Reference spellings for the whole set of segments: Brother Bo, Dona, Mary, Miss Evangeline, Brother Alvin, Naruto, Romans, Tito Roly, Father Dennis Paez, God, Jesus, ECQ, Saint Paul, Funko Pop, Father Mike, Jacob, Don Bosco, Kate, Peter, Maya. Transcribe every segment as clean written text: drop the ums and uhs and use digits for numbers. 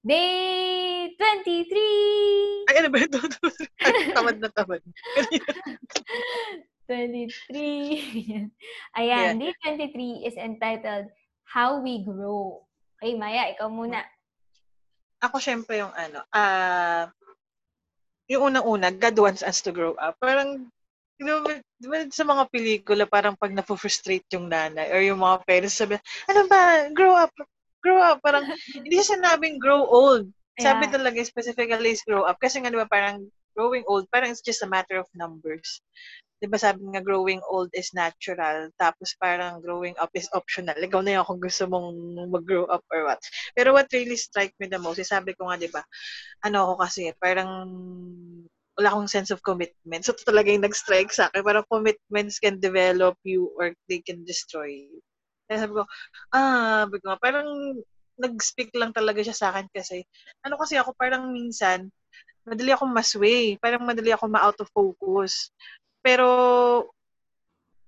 Day 23! Ay, ano ba yung 223? Tamad na tamad. 23. Ayan, yeah. Day 23 is entitled How We Grow. Okay, Maya, ikaw muna. Ako syempre yung ano, yung unang-una, God wants us to grow up. Parang, you know, sa mga pelikula, parang pag na-frustrate yung nanay or yung mga parents sabi, ano ba, grow up, grow up. Parang, hindi siya sinabing grow old. Yeah. Sabi talaga specifically is grow up. Kasi nga diba, parang growing old, parang it's just a matter of numbers. Diba sabi nga, growing old is natural, tapos parang growing up is optional. Ikaw na yun kung gusto mong mag-grow up or what. Pero what really strike me the most, sabi ko nga, diba, ano ako kasi, parang wala akong sense of commitment. So, ito talaga yung nag-strike sa akin. Parang commitments can develop you or they can destroy you. Kaya sabi ko, parang nag-speak lang talaga siya sa akin kasi, ano kasi ako, parang minsan, madali akong masway. Parang madali akong ma-out of focus. Pero,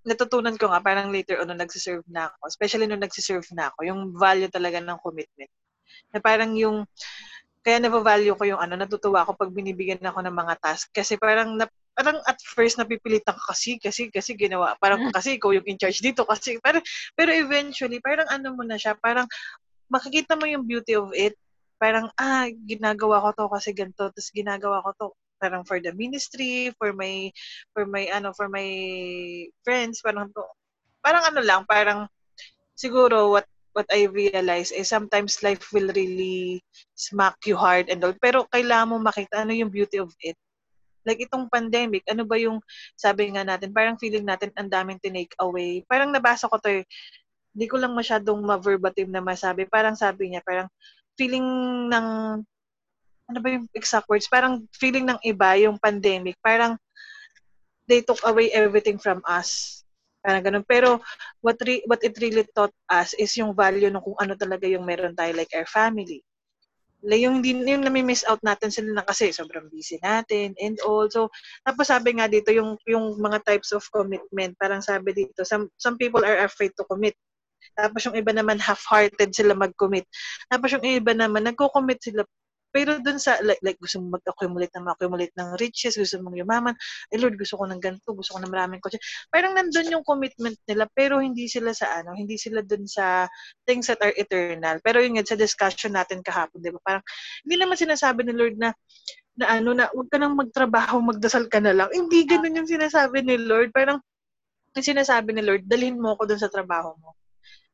natutunan ko nga, parang later on, nung nagsiserve na ako, especially nung nagsiserve na ako, yung value talaga ng commitment. Na parang yung, kaya na-value ko yung ano, natutuwa ako pag binibigyan ako ng mga task. Kasi parang, parang at first, napipilitan ko kasi ginawa. Parang kasi ikaw yung in charge dito. Kasi, parang, pero eventually, parang ano mo na siya, parang makikita mo yung beauty of it. Parang, ginagawa ko to kasi ganito, tapos ginagawa ko to. Parang for the ministry, for my friends, parang ano lang, parang siguro what I realize is sometimes life will really smack you hard and all. Pero kailangan mo makita ano yung beauty of it. Like itong pandemic, ano ba yung sabi nga natin, parang feeling natin ang daming tinake away. Parang nabasa ko to, hindi ko lang masyadong ma-verbatim na masabi. Parang sabi niya, parang feeling ng ano ba yung exact words? Parang feeling ng iba, yung pandemic. Parang they took away everything from us. Parang ganun. Pero what it really taught us is yung value ng kung ano talaga yung meron tayo, like our family. Like yung nami-miss out natin sila na kasi sobrang busy natin and all. So, tapos sabi nga dito, yung mga types of commitment. Parang sabi dito, some people are afraid to commit. Tapos yung iba naman, half-hearted sila mag-commit. Tapos yung iba naman, nagko-commit sila. Pero dun sa, like gusto mong mag-accumulate ng riches, gusto mong yumaman, eh Lord, gusto ko ng ganito, gusto ko ng maraming kotse. Parang nandun yung commitment nila, pero hindi sila dun sa things that are eternal. Pero yun nga, sa discussion natin kahapon, di ba? Parang, hindi naman sinasabi ni Lord na huwag ka nang magtrabaho, magdasal ka na lang. Hindi ganun yung sinasabi ni Lord. Parang, yung sinasabi ni Lord, dalhin mo ako dun sa trabaho mo.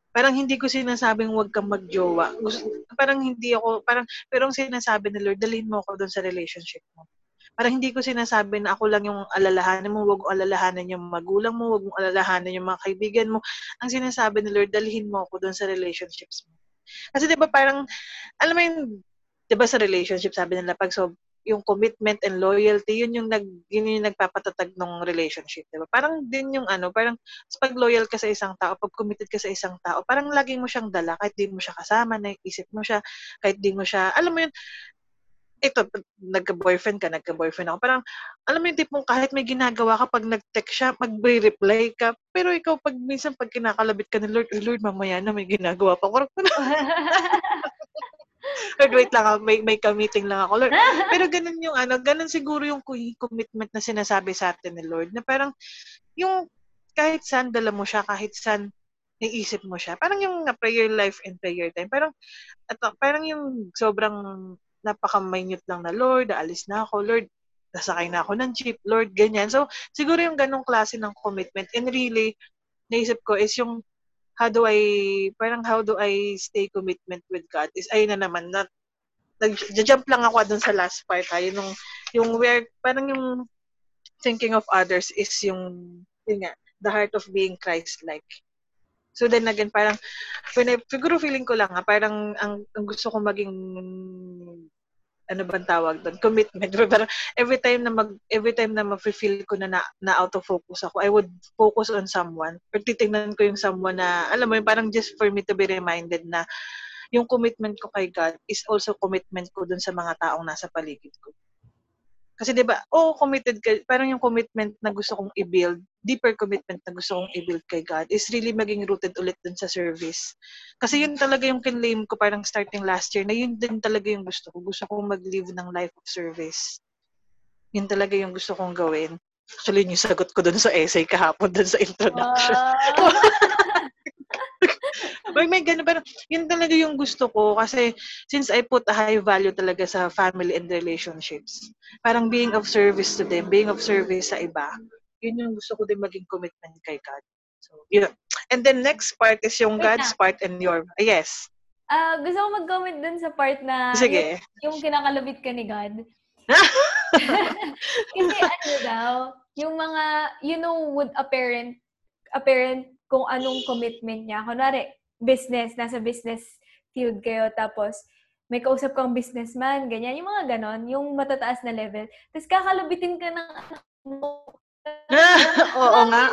Parang hindi ko sinasabing huwag kang magjowa. Pero ang sinasabi ni Lord, dalhin mo ako doon sa relationship mo. Parang hindi ko sinasabi na ako lang yung alalahanin mo, huwag alalahanin yung magulang mo, huwag mong alalahanin yung mga kaibigan mo. Ang sinasabi ni Lord, dalhin mo ako doon sa relationships mo. Kasi diba parang, alam mo yung, diba sa relationship, sabi nila, pag so, yung commitment and loyalty, yun yung nagpapatatag ng relationship, diba? Parang din yung ano, parang pag loyal ka sa isang tao, pag committed ka sa isang tao, parang laging mo siyang dala, kahit di mo siya kasama, naiisip mo siya, kahit di mo siya, alam mo yun, ito, nagka-boyfriend ako, parang, alam mo yung tipong kahit may ginagawa ka, pag nag-text siya, mag-reply ka, pero ikaw, pag minsan, pag kinakalabit ka ni Lord, Lord, mamaya na, may ginagawa pa ko. Lord, wait lang ako. May ka-meeting lang ako, Lord. Pero ganun yung ano, ganun siguro yung commitment na sinasabi sa atin ni Lord, na parang yung kahit saan dala mo siya, kahit saan naiisip mo siya. Parang yung prayer life and prayer time. Parang yung sobrang napaka-minute lang na, Lord, aalis na ako, Lord, nasakay na ako ng jeep, Lord, ganyan. So, siguro yung ganung klase ng commitment. And really, naisip ko is yung how do I stay commitment with God? Is, ayun na naman, nag-jump lang ako dun sa last part, ha? Yung where, parang yung thinking of others is yung the heart of being Christ-like. So then again, parang, siguro feeling ko lang, ha? Parang, ang gusto ko maging, ano bang tawag dun? Commitment. Parang, every time na ma-feel ko na out of focus ako, I would focus on someone. Or titignan ko yung someone na, alam mo yun, parang just for me to be reminded na yung commitment ko kay God is also commitment ko dun sa mga taong nasa paligid ko. Kasi diba, committed ka, parang yung commitment na gusto kong i-build, deeper commitment na gusto kong i-build kay God is really maging rooted ulit dun sa service. Kasi yun talaga yung kinlaim ko parang starting last year, na yun din talaga yung gusto ko. Gusto kong mag-live ng life of service. Yun talaga yung gusto kong gawin. Actually, yun yung sagot ko dun sa essay kahapon, dun sa introduction. Wow. May gano'n, pero yun talaga yung gusto ko kasi since I put a high value talaga sa family and relationships, parang being of service to them, being of service sa iba, yun yung gusto ko din maging commitment kay God. So, yun. And then next part is yung God's part and your, yes. Gusto ko mag-comment dun sa part na yung kinakalabit ka ni God. Kasi ano daw, yung mga, you know, would a parent kung anong commitment niya. Kunwari, business, nasa business field kayo, tapos may kausap kang businessman, ganyan, yung mga ganon, yung matataas na level. Tapos kakalubitin ka ng Oo nga.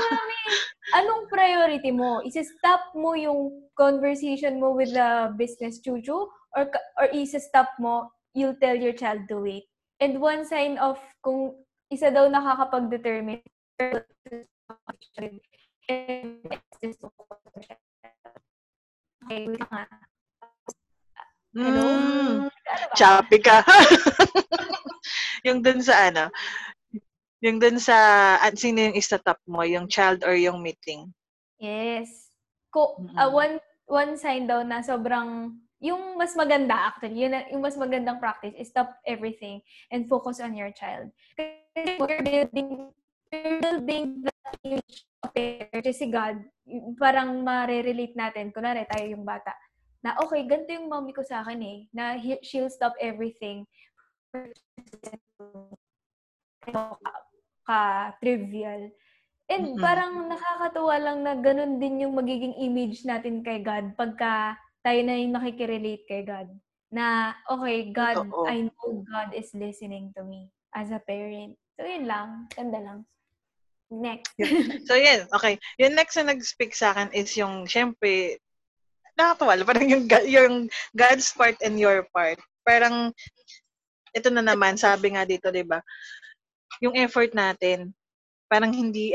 Anong priority mo? Isa-stop mo yung conversation mo with the business chuchu or isa-stop mo, you'll tell your child to wait. And one sign of kung isa daw nakakapag-determine Choppy ka. Yung dun sa ano, yung dun sa, sino yung istatap mo, yung child or yung meeting? Yes. One sign daw na sobrang, yung mas maganda actually, yung mas magandang practice is stop everything and focus on your child. Kasi we're building the parent si God, parang ma-relate natin. Kunwari, tayo yung bata. Na, okay, ganito yung mommy ko sa akin eh. Na she'll stop everything. Ka-trivial. And parang nakakatuwa lang na ganun din yung magiging image natin kay God pagka tayo na yung nakikirelate kay God. Na, okay, God, uh-oh. I know God is listening to me as a parent. So, yun lang. Ganda lang. Next. So, yun. Okay. Yung next na nag-speak sa akin is yung, syempre, nakakatawa. Parang yung God's part and your part. Parang, ito na naman, sabi nga dito, diba? Yung effort natin, parang hindi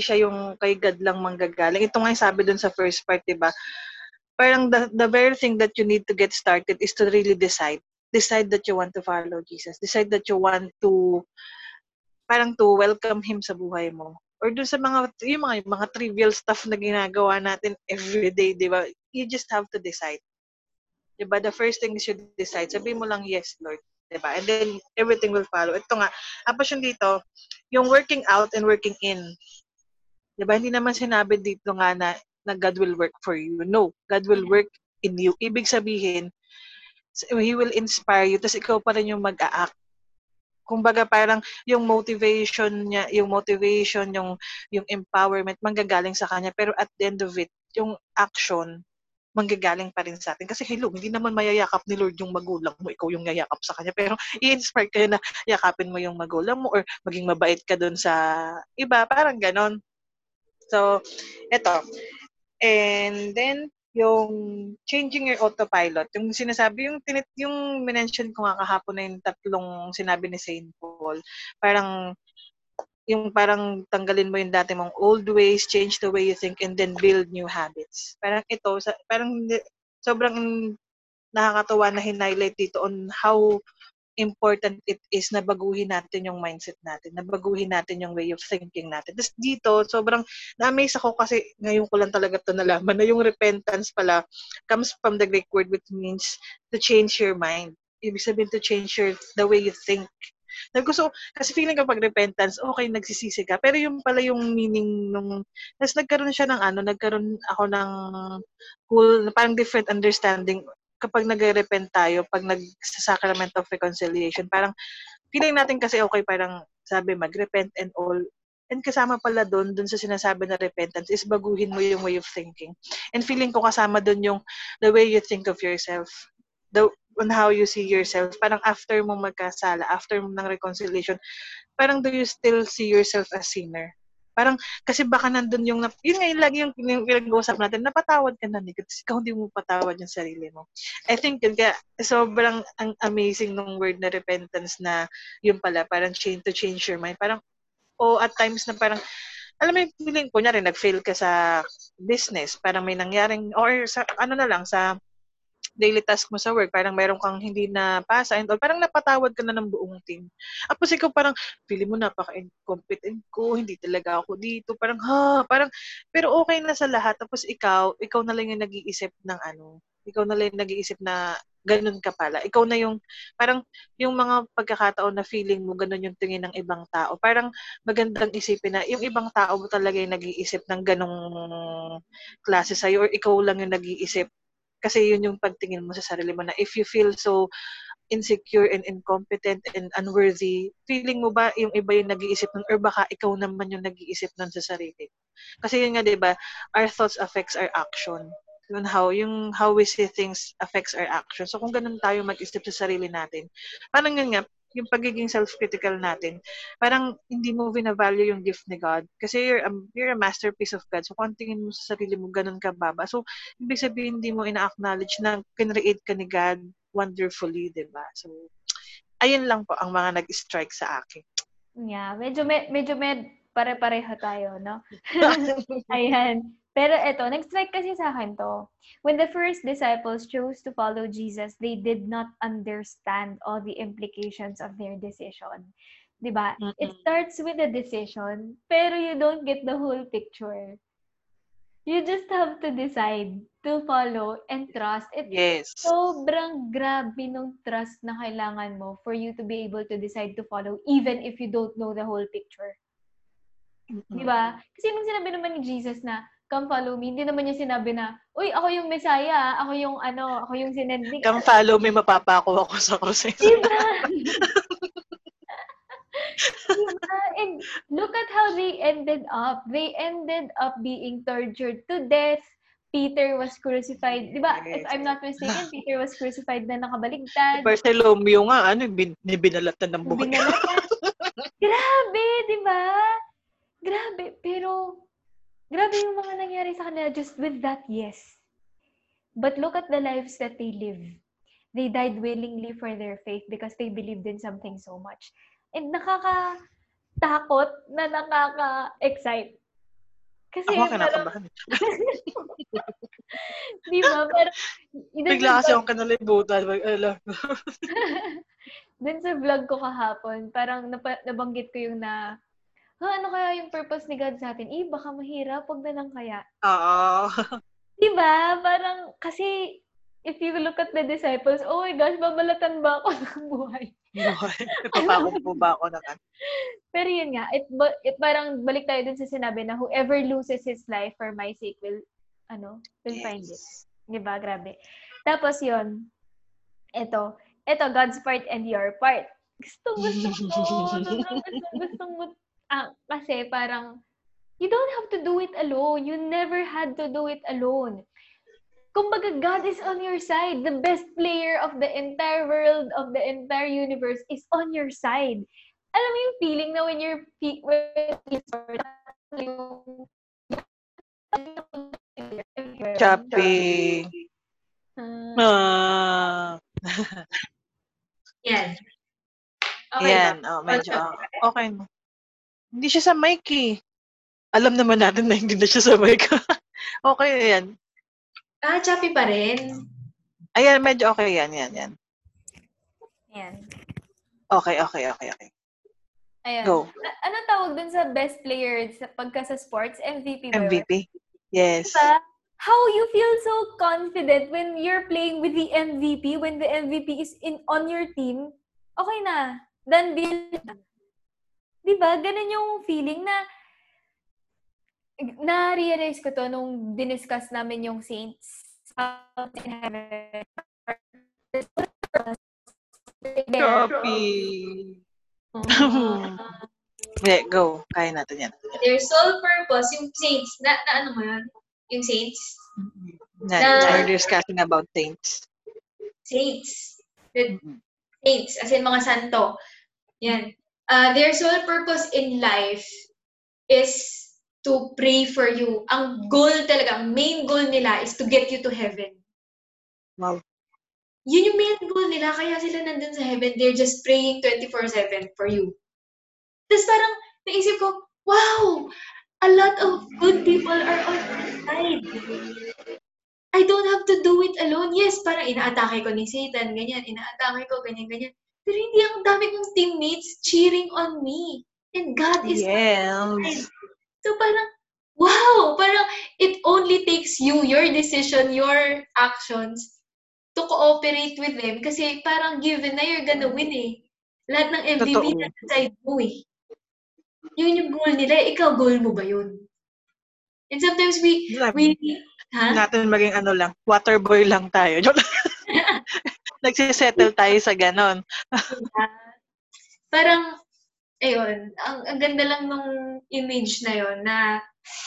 siya yung kay God lang manggagaling. Ito nga yung sabi dun sa first part, diba? Parang the very thing that you need to get started is to really decide. Decide that you want to follow Jesus. Decide that you want to, parang to welcome Him sa buhay mo. Or dun sa mga trivial stuff na ginagawa natin every day, di ba? You just have to decide. Di ba? The first thing is you decide. Sabi mo lang, yes, Lord. Di ba? And then, everything will follow. Ito nga. Tapos yung dito, yung working out and working in. Di ba? Hindi naman sinabi dito nga na God will work for you. No. God will work in you. Ibig sabihin, so He will inspire you, tapos ikaw pa rin yung mag-a-act. Kumbaga parang yung motivation niya, yung empowerment, manggagaling sa Kanya. Pero at the end of it, yung action, manggagaling pa rin sa atin. Kasi hello, hindi naman mayayakap ni Lord yung magulang mo, ikaw yung yayakap sa Kanya. Pero i-inspire kayo na yakapin mo yung magulang mo or maging mabait ka dun sa iba, parang ganon. So, eto. And then, yung changing your autopilot. Yung sinasabi, yung minention ko nga kahapon na yung tatlong sinabi ni Saint Paul. Parang tanggalin mo yung dati mong old ways, change the way you think, and then build new habits. Parang ito, parang sobrang nakakatawa na hinighlight dito on how important it is na baguhin natin yung mindset natin, na baguhin natin yung way of thinking natin. Tapos dito, sobrang na-amaze ako kasi ngayon ko lang talaga ito nalaman na yung repentance pala comes from the Greek word which means to change your mind. Ibig sabihin to change the way you think. Kasi feeling ko pag repentance, okay, nagsisisi ka. Pero yung pala yung meaning nung, tapos nagkaroon ako ng whole, parang different understanding kapag nag-repent tayo, pag nag-sacrament of reconciliation, parang feeling natin kasi okay, parang sabi mag-repent and all. And kasama pala doon sa sinasabi na repentance is baguhin mo yung way of thinking. And feeling ko kasama doon yung the way you think of yourself. On how you see yourself. Parang after mong magkasala, after mong ng reconciliation, parang do you still see yourself as sinner? Parang, kasi baka nandun yung, yun ngayon lagi yung pinag-uusap natin, napatawad ka na, kasi ikaw hindi mo patawad yung sarili mo. I think yun, kaya sobrang ang amazing nung word na repentance na yun pala, parang to change your mind. Parang, o at times na parang, alam mo yung feeling, kunyari, nag-fail ka sa business, parang may nangyaring, or sa, ano na lang, sa daily task mo sa work, parang meron kang hindi na pasa and all, parang napatawad ka na ng buong team. Tapos ikaw parang, pili mo napaka-incompetent ko, hindi talaga ako dito, parang ha, parang, pero okay na sa lahat. Tapos ikaw na lang yung nag-iisip ng ano, ikaw na lang yung nag-iisip na ganun ka pala. Ikaw na yung, parang yung mga pagkakataon na feeling mo, ganun yung tingin ng ibang tao. Parang magandang isipin na yung ibang tao mo talaga yung nag-iisip ng ganung klase sa'yo or ikaw lang yung nag-iisip. Kasi yun yung pagtingin mo sa sarili mo na if you feel so insecure and incompetent and unworthy, feeling mo ba yung iba yung nag-iisip nun or baka ikaw naman yung nag-iisip nun sa sarili? Kasi yun nga, diba, our thoughts affects our action. Yun how we see things affects our action. So kung ganun tayo mag-isip sa sarili natin, parang yun nga, yung pagiging self-critical natin, parang hindi mo vina-value yung gift ni God. Kasi you're a masterpiece of God. So, kung tingin mo sa sarili mo, ganun ka baba. So, ibig sabihin, hindi mo ina-acknowledge na kinreate ka ni God wonderfully, diba? So, ayun lang po ang mga nag-strike sa akin. Yeah, medyo pare-pareho tayo, no? Ayan. Pero eto, nag-strike kasi sa akin to. When the first disciples chose to follow Jesus, they did not understand all the implications of their decision. Diba? Mm-hmm. It starts with a decision, pero you don't get the whole picture. You just have to decide to follow and trust. It's sobrang grabe nung trust na kailangan mo for you to be able to decide to follow even if you don't know the whole picture. Mm-hmm. Diba? Kasi nung sinabi naman ni Jesus na, come follow me. Hindi naman niya sinabi na, uy, ako yung Messiah, ako yung ano, ako yung sinending. Come follow me, mapapako ako sa krus. Diba? Diba? And look at how they ended up. They ended up being tortured to death. Peter was crucified. Diba? Yes. If I'm not mistaken, Peter was crucified na nakabaligtad. Bartolomeo nga, ano, binalatan ng buhay. Binalatan. Grabe, diba? Grabe. Pero, grabe yung mga nangyari sa kanila just with that, yes. But look at the lives that they live. They died willingly for their faith because they believed in something so much. And nakakatakot na nakaka-excite. Kasi ako kinakabahan. Di ba? Bigla kasi akong kanalibutan. Dun sa vlog ko kahapon, parang nabanggit ko yung na ano kaya yung purpose ni God sa atin? Eh, baka mahirap. Huwag na lang kaya. Oo. Diba? Parang, kasi, if you look at the disciples, oh my gosh, babalatan ba ako ng buhay? Buhay. Papakong po ba ako ng ano? Pero yun nga, it parang balik tayo dun sa sinabi na whoever loses his life for my sake will find it. Diba? Grabe. Tapos yun, ito, God's part and your part. Gustong kasi parang, you don't have to do it alone. You never had to do it alone. Kumbaga, God is on your side. The best player of the entire world, of the entire universe is on your side. Alam mo yung feeling na when you're shopping. Yan. Okay. Yan. Oh, medyo. Okay mo. Hindi siya sa mic eh. Alam naman natin na hindi na siya sa mic. Okay na yan. Ah, choppy pa rin. Ayan, medyo okay yan. Ayan. Okay. Ayan. Go. Ano tawag dun sa best player pagka sa sports? MVP ba? MVP. Yes. Diba? How you feel so confident when you're playing with the MVP, when the MVP is on your team? Okay na. Done deal na. Diba? Ganun yung feeling na na-realize ko to nung diniscuss namin yung saints in heaven. Copy! Yeah, go. Kaya natin yan. Their sole purpose, yung saints, na ano mo yun? Yung saints? We're discussing about saints. Saints, as in mga santo. Yan. Their sole purpose in life is to pray for you. Ang goal talaga, ang main goal nila is to get you to heaven. Wow. Yun yung main goal nila, kaya sila nandun sa heaven, they're just praying 24/7 for you. Tapos parang naisip ko, wow, a lot of good people are on my side. I don't have to do it alone. Yes, parang inaatake ko ni Satan, ganyan, inaatake ko, ganyan, ganyan. Pero hindi ang dami kong teammates cheering on me. And God is on my side. So parang, wow! Parang, it only takes you, your decision, your actions, to cooperate with them. Kasi parang given na you're gonna win eh. Lahat ng MVP na side mo eh. Yun yung goal nila. Ikaw, goal mo ba yun? And sometimes we natin maging ano lang, water boy lang tayo. Nagsisettle tayo sa ganon. Parang, ayun, ang ganda lang nung image na yon na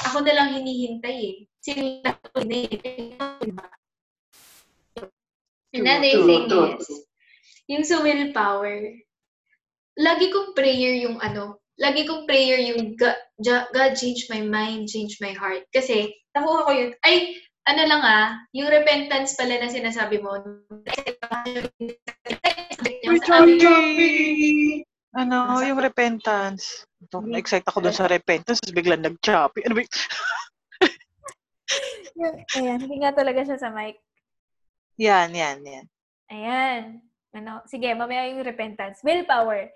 ako na lang hinihintay eh. Sila ko hinihintay. Another thing is, yung sa willpower, lagi kong prayer yung ano, lagi kong prayer yung God, change my mind, change my heart. Kasi, nakuha ko yun. Ay, ano lang yung repentance pala na sinasabi mo. Ano, yung repentance. Na-excite ako dun sa repentance, biglang nag-choppy. Ano ba yun? Ayan, hindi nga talaga siya sa mic. Yan. Ayan. Ano, sige, mamaya yung repentance. Willpower.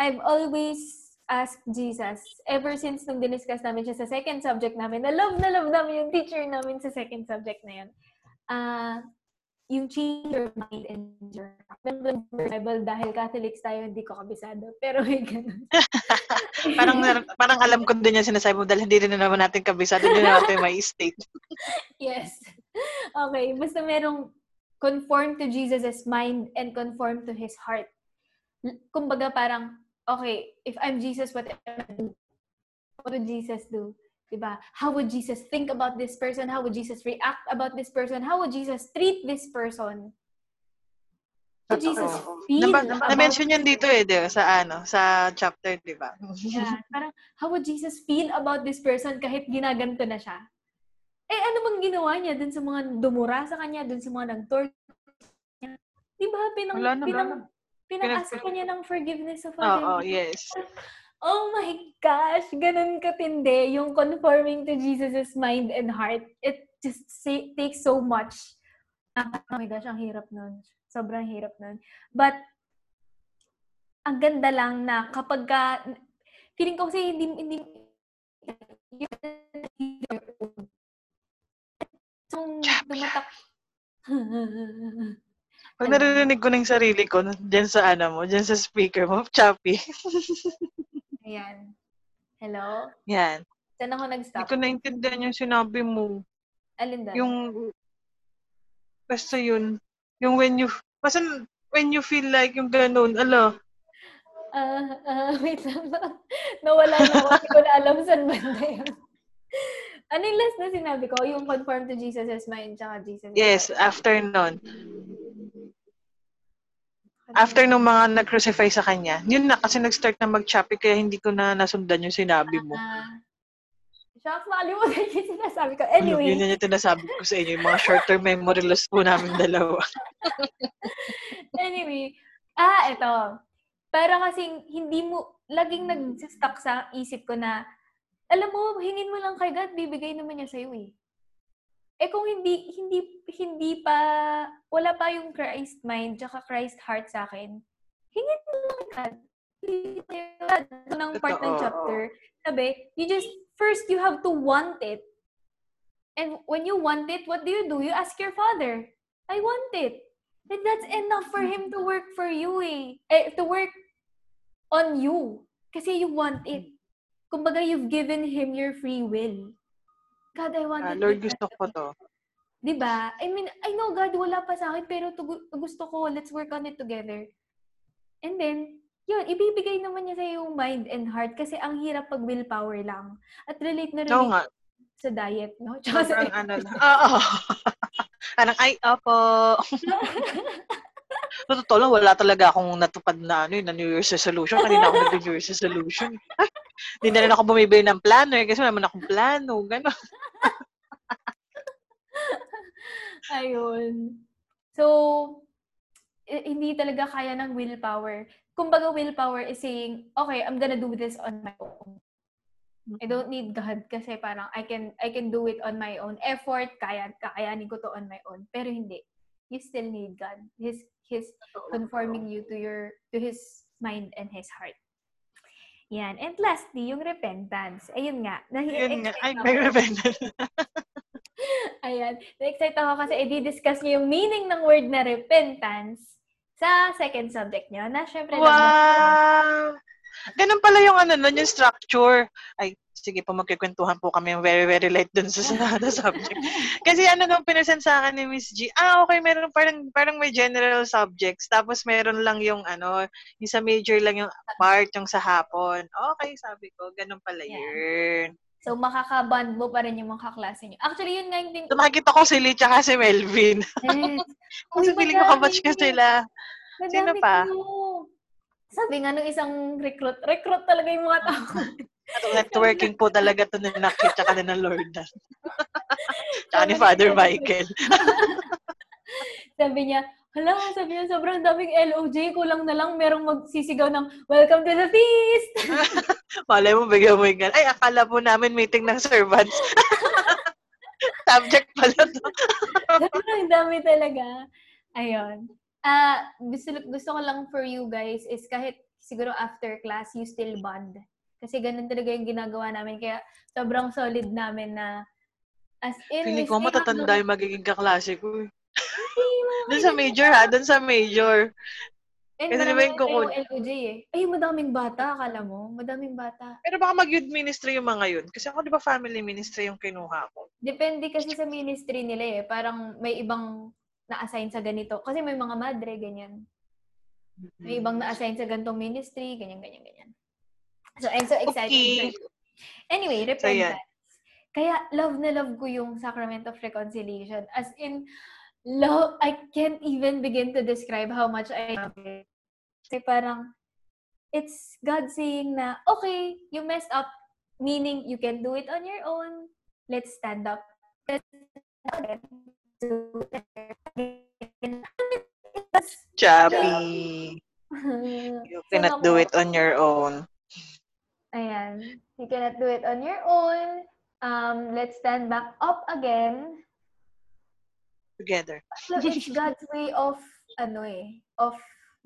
I've always asked Jesus, ever since nung diniscuss namin siya sa second subject namin, na love namin yung teacher namin sa second subject na yun. Yung change your mind and your Bible, dahil Catholics tayo, hindi ko kabisado. Pero may ganun. parang alam ko din yung sinasabi mo dahil hindi rin naman natin kabisado. Hindi natin may state. Yes. Okay. Basta merong conform to Jesus' mind and conform to His heart. Kumbaga parang, okay, if I'm Jesus, what am I doing? What would Jesus do? Diba? How would Jesus think about this person? How would Jesus react about this person? How would Jesus treat this person? How would Jesus feel about... Na-mention yun dito eh, diba? Sa chapter, diba? Yeah. Parang, how would Jesus feel about this person kahit ginaganto na siya? Eh, ano bang ginawa niya dun sa mga dumura sa kanya, dun sa mga nag-torture niya? Diba? Pinang-asa ka niya ng forgiveness of others. Oo, yes. Oh my gosh! Ganun katindi yung conforming to Jesus' mind and heart. It just takes so much. Oh my gosh, ang hirap nun. Sobrang hirap nun. But, ang ganda lang na kapag ka, feeling ko kasi hindi so, dumatak. Pag naririnig ko na yung sarili ko, dyan sa ano mo, dyan sa speaker mo, choppy. Ayan. Hello? Yan. Saan ako nag-stop? Hindi ko naintindihan yung sinabi mo. Alin daw? Yung, basta yun. Yung when you feel like yung ganun, ala. Wait lang. Nawala na ako. Hindi ko na alam saan banda yun. Ano yung last na sinabi ko? Yung conform to Jesus' mind tsaka Jesus' mind. Yes, after nun. After nung mga nag-crucify sa kanya, yun na kasi nag-start na mag-choppy kaya hindi ko na nasundan yung sinabi mo. Shucks, makalimutan yung sinasabi ko. Anyway. Yun na yung tinasabi ko sa inyo. Yung mga short-term memory loss po namin dalawa. Anyway. Ito. Para kasing hindi mo, laging nag-stuck sa isip ko na, alam mo, hingin mo lang kay God, bibigay naman niya sa'yo eh. Eh kung hindi pa, wala pa yung Christ mind tsaka Christ heart sa akin, hingin mo lang God. Ito ng part ng chapter. Sabi, first you have to want it. And when you want it, what do? You ask your Father, I want it. And that's enough for Him to work for you eh. To work on you. Kasi you want it. Kumbaga, you've given Him your free will. God, I want it. Lord, gusto ko to. Diba? I mean, I know God, wala pa sa akin, pero gusto ko, let's work on it together. And then, yun, ibibigay naman niya sa yung mind and heart kasi ang hirap pag willpower lang. At relate na rin sa diet, no? Parang ano na. Oo. Parang, ay, opo. Totoo lang, wala talaga akong natupad na New Year's resolution. Kanina ako nag-New Year's resolution. Hindi na rin ako bumibili ng planner kasi wala naman akong plano. Gano'n. Ayun. So, hindi talaga kaya ng willpower. Kumbaga, willpower is saying, okay, I'm gonna do this on my own. I don't need God kasi parang I can do it on my own effort. Kakayanin ko to on my own. Pero hindi. You still need God. His conforming you to His mind and His heart. Yan. And lastly, yung repentance. Ayun nga. Ayun nga. Ay, may repentance. Ayan. Na-excite ako kasi i-discuss niyo yung meaning ng word na repentance sa second subject niyo. Na syempre wow! Lang, ganun pala yung ano nun, yung structure. Ay, sige po, magkikwentuhan po kami yung very, very light dun sa subject. Kasi ano nung pinresent sa akin ni Miss G, okay, meron parang may general subjects. Tapos meron lang yung ano, yung sa major lang yung part, yung sa hapon. Okay, sabi ko, ganun pala yun. So, makakaband mo pa rin yung mga kaklase niyo. Actually, yun nga yung thing. Nakikita ko si Lee tsaka si Melvin. Yes. Kasi piling makabatch ka sila. Sino pa? Ko. Sabi nga nung isang recruit talaga yung mga tao. Networking po talaga ito na nakita ka na ng Lord. Tsaka ni Father Michael. Sabi niya, sabi niya, sobrang daming LOJ, kulang na lang merong magsisigaw ng, welcome to the feast! Malay mo, bigyan mo yung gano'n. Ay, akala po namin meeting ng servants. Subject pala to. Sobrang dami talaga. Ayun. Gusto ko lang for you guys is kahit siguro after class, you still bond. Kasi ganun talaga yung ginagawa namin. Kaya sobrang solid namin na as in... Feeling ko matatanda yung magiging kaklase ko eh. Doon sa major ha? Doon sa major. And kasi naman yung LOJ eh. Ay, madaming bata. Akala mo? Madaming bata. Pero baka mag-youth ministry yung mga yun. Kasi ako di ba family ministry yung kinuha ko? Depende kasi sa ministry nila eh. Parang may ibang... na-assign sa ganito. Kasi may mga madre, ganyan. May ibang na-assign sa ganitong ministry, ganyan. So, I'm so excited. Okay. Anyway, repentance. So, yeah. Kaya, love na love ko yung Sacrament of Reconciliation. As in, love, I can't even begin to describe how much I love it. Kasi parang, it's God saying na, okay, you messed up. Meaning, you can do it on your own. Let's stand up. Chappy. You cannot do it on your own. Ayan. You cannot do it on your own. Let's stand back up again. Together. So it's God's way of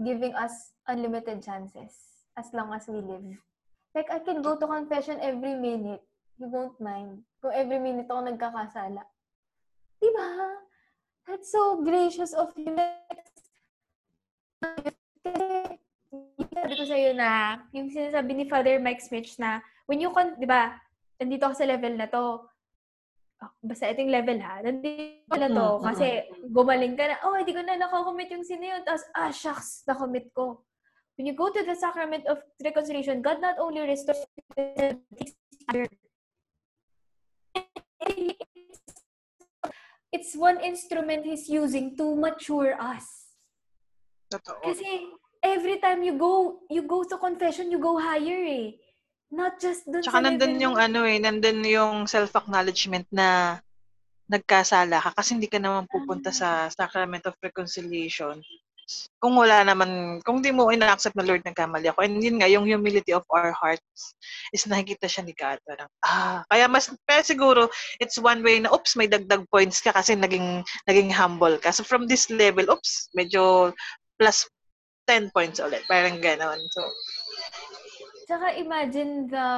giving us unlimited chances as long as we live. Like, I can go to confession every minute. You won't mind. Kung every minute ako nagkakasala. Diba? That's so gracious of you. Kasi, sabi ko sa'yo na, yung sinasabi ni Father Mike Smith na, when you, diba, nandito ako sa level na to, basta ito yung level ha, nandito na to, kasi gumaling ka na, hindi ko na nakakommit yung sin na yun, tapos, shucks, nakommit ko. When you go to the Sacrament of Reconciliation, God not only restores the it's one instrument He's using to mature us. Totoo. Kasi every time you go to confession, you go higher eh. Not just dun tsaka sa... Tsaka nandun yung nandun yung self-acknowledgement na nagkasala ka kasi hindi ka naman pupunta sa Sacrament of Reconciliation. Kung wala naman, kung di mo ina-accept na Lord, nagkamali ako. And yun nga, yung humility of our hearts is nakikita siya ni God. Parang, kaya mas, pero siguro, it's one way na, oops, may dagdag points ka kasi naging humble ka. So from this level, oops, medyo plus 10 points ulit. Parang ganon. So, tsaka imagine the